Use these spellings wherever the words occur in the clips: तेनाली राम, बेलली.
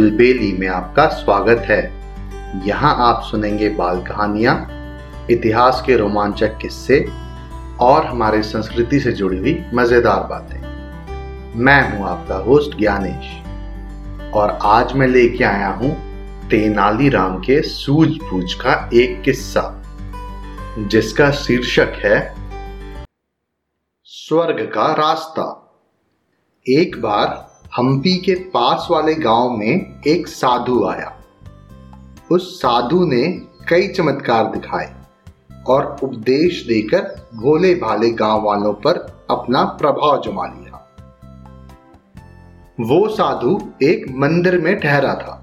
बेलली में आपका स्वागत है। यहाँ आप सुनेंगे बाल कहानियाँ, इतिहास के रोमांचक किस्से और हमारे संस्कृति से जुड़ी हुई मज़ेदार बातें। मैं हूँ आपका होस्ट ज्ञानेश और आज मैं लेके आया हूँ तेनाली राम के सूझबूझ का एक किस्सा, जिसका शीर्षक है स्वर्ग का रास्ता। एक बार हम्पी के पास वाले गांव में एक साधु आया। उस साधु ने कई चमत्कार दिखाए और उपदेश देकर भोले भाले गांव वालों पर अपना प्रभाव जमा लिया। वो साधु एक मंदिर में ठहरा था।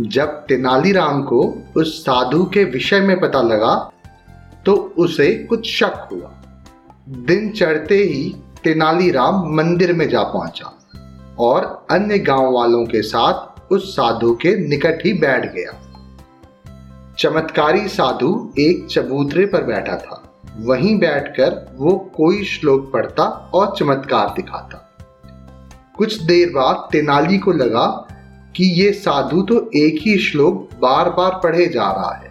जब तेनालीराम को उस साधु के विषय में पता लगा तो उसे कुछ शक हुआ। दिन चढ़ते ही तेनालीराम मंदिर में जा पहुंचा और अन्य गांव वालों के साथ उस साधु के निकट ही बैठ गया। चमत्कारी साधु एक चबूतरे पर बैठा था। वहीं बैठकर वो कोई श्लोक पढ़ता और चमत्कार दिखाता। कुछ देर बाद तेनाली को लगा कि ये साधु तो एक ही श्लोक बार बार पढ़े जा रहा है।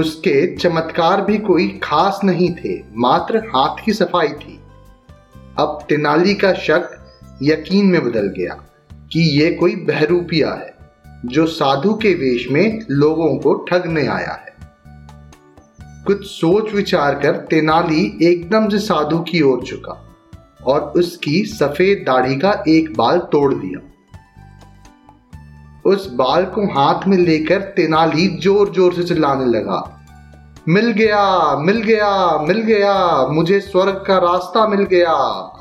उसके चमत्कार भी कोई खास नहीं थे, मात्र हाथ की सफाई थी। अब तेनाली का शक यकीन में बदल गया कि ये कोई बहरूपिया है जो साधु के वेश में लोगों को ठगने आया है। कुछ सोच विचार कर तेनाली एकदम से साधु की ओर झुका और उसकी सफेद दाढ़ी का एक बाल तोड़ दिया। उस बाल को हाथ में लेकर तेनाली जोर जोर से चिल्लाने लगा, मिल गया, मिल गया, मिल गया, मुझे स्वर्ग का रास्ता मिल गया,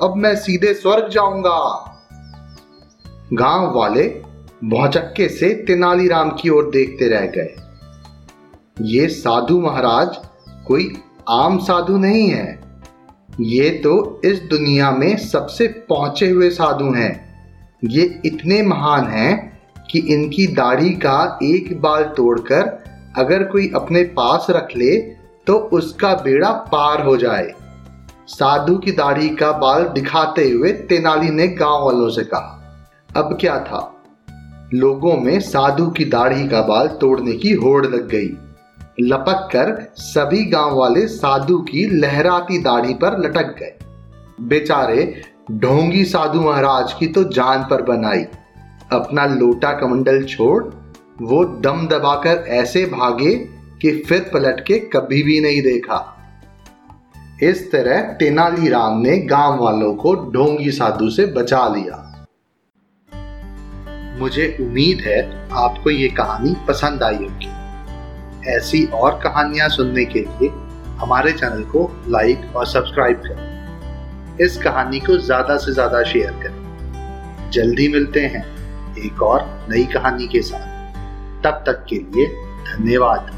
अब मैं सीधे स्वर्ग जाऊंगा। गांव वाले भौचक्के से तेनालीराम की ओर देखते रह गए। ये साधु महाराज कोई आम साधु नहीं है, ये तो इस दुनिया में सबसे पहुंचे हुए साधु हैं। ये इतने महान हैं कि इनकी दाढ़ी का एक बाल तोड़कर अगर कोई अपने पास रख ले तो उसका बेड़ा पार हो जाए। साधु की दाढ़ी का बाल दिखाते हुए तेनाली ने गांव वालों से कहा। अब क्या था, लोगों में साधु की दाढ़ी का बाल तोड़ने की होड़ लग गई। लपक कर सभी गांव वाले साधु की लहराती दाढ़ी पर लटक गए। बेचारे ढोंगी साधु महाराज की तो जान पर बनाई। अपना लोटा कमंडल छोड़ वो दम दबाकर ऐसे भागे कि फिर पलट के कभी भी नहीं देखा। इस तरह तेनालीराम ने गांव वालों को ढोंगी साधु से बचा लिया। मुझे उम्मीद है आपको ये कहानी पसंद आई होगी। ऐसी और कहानियां सुनने के लिए हमारे चैनल को लाइक और सब्सक्राइब करें। इस कहानी को ज्यादा से ज्यादा शेयर करें। जल्दी मिलते हैं एक और नई कहानी के साथ। तब तक के लिए धन्यवाद।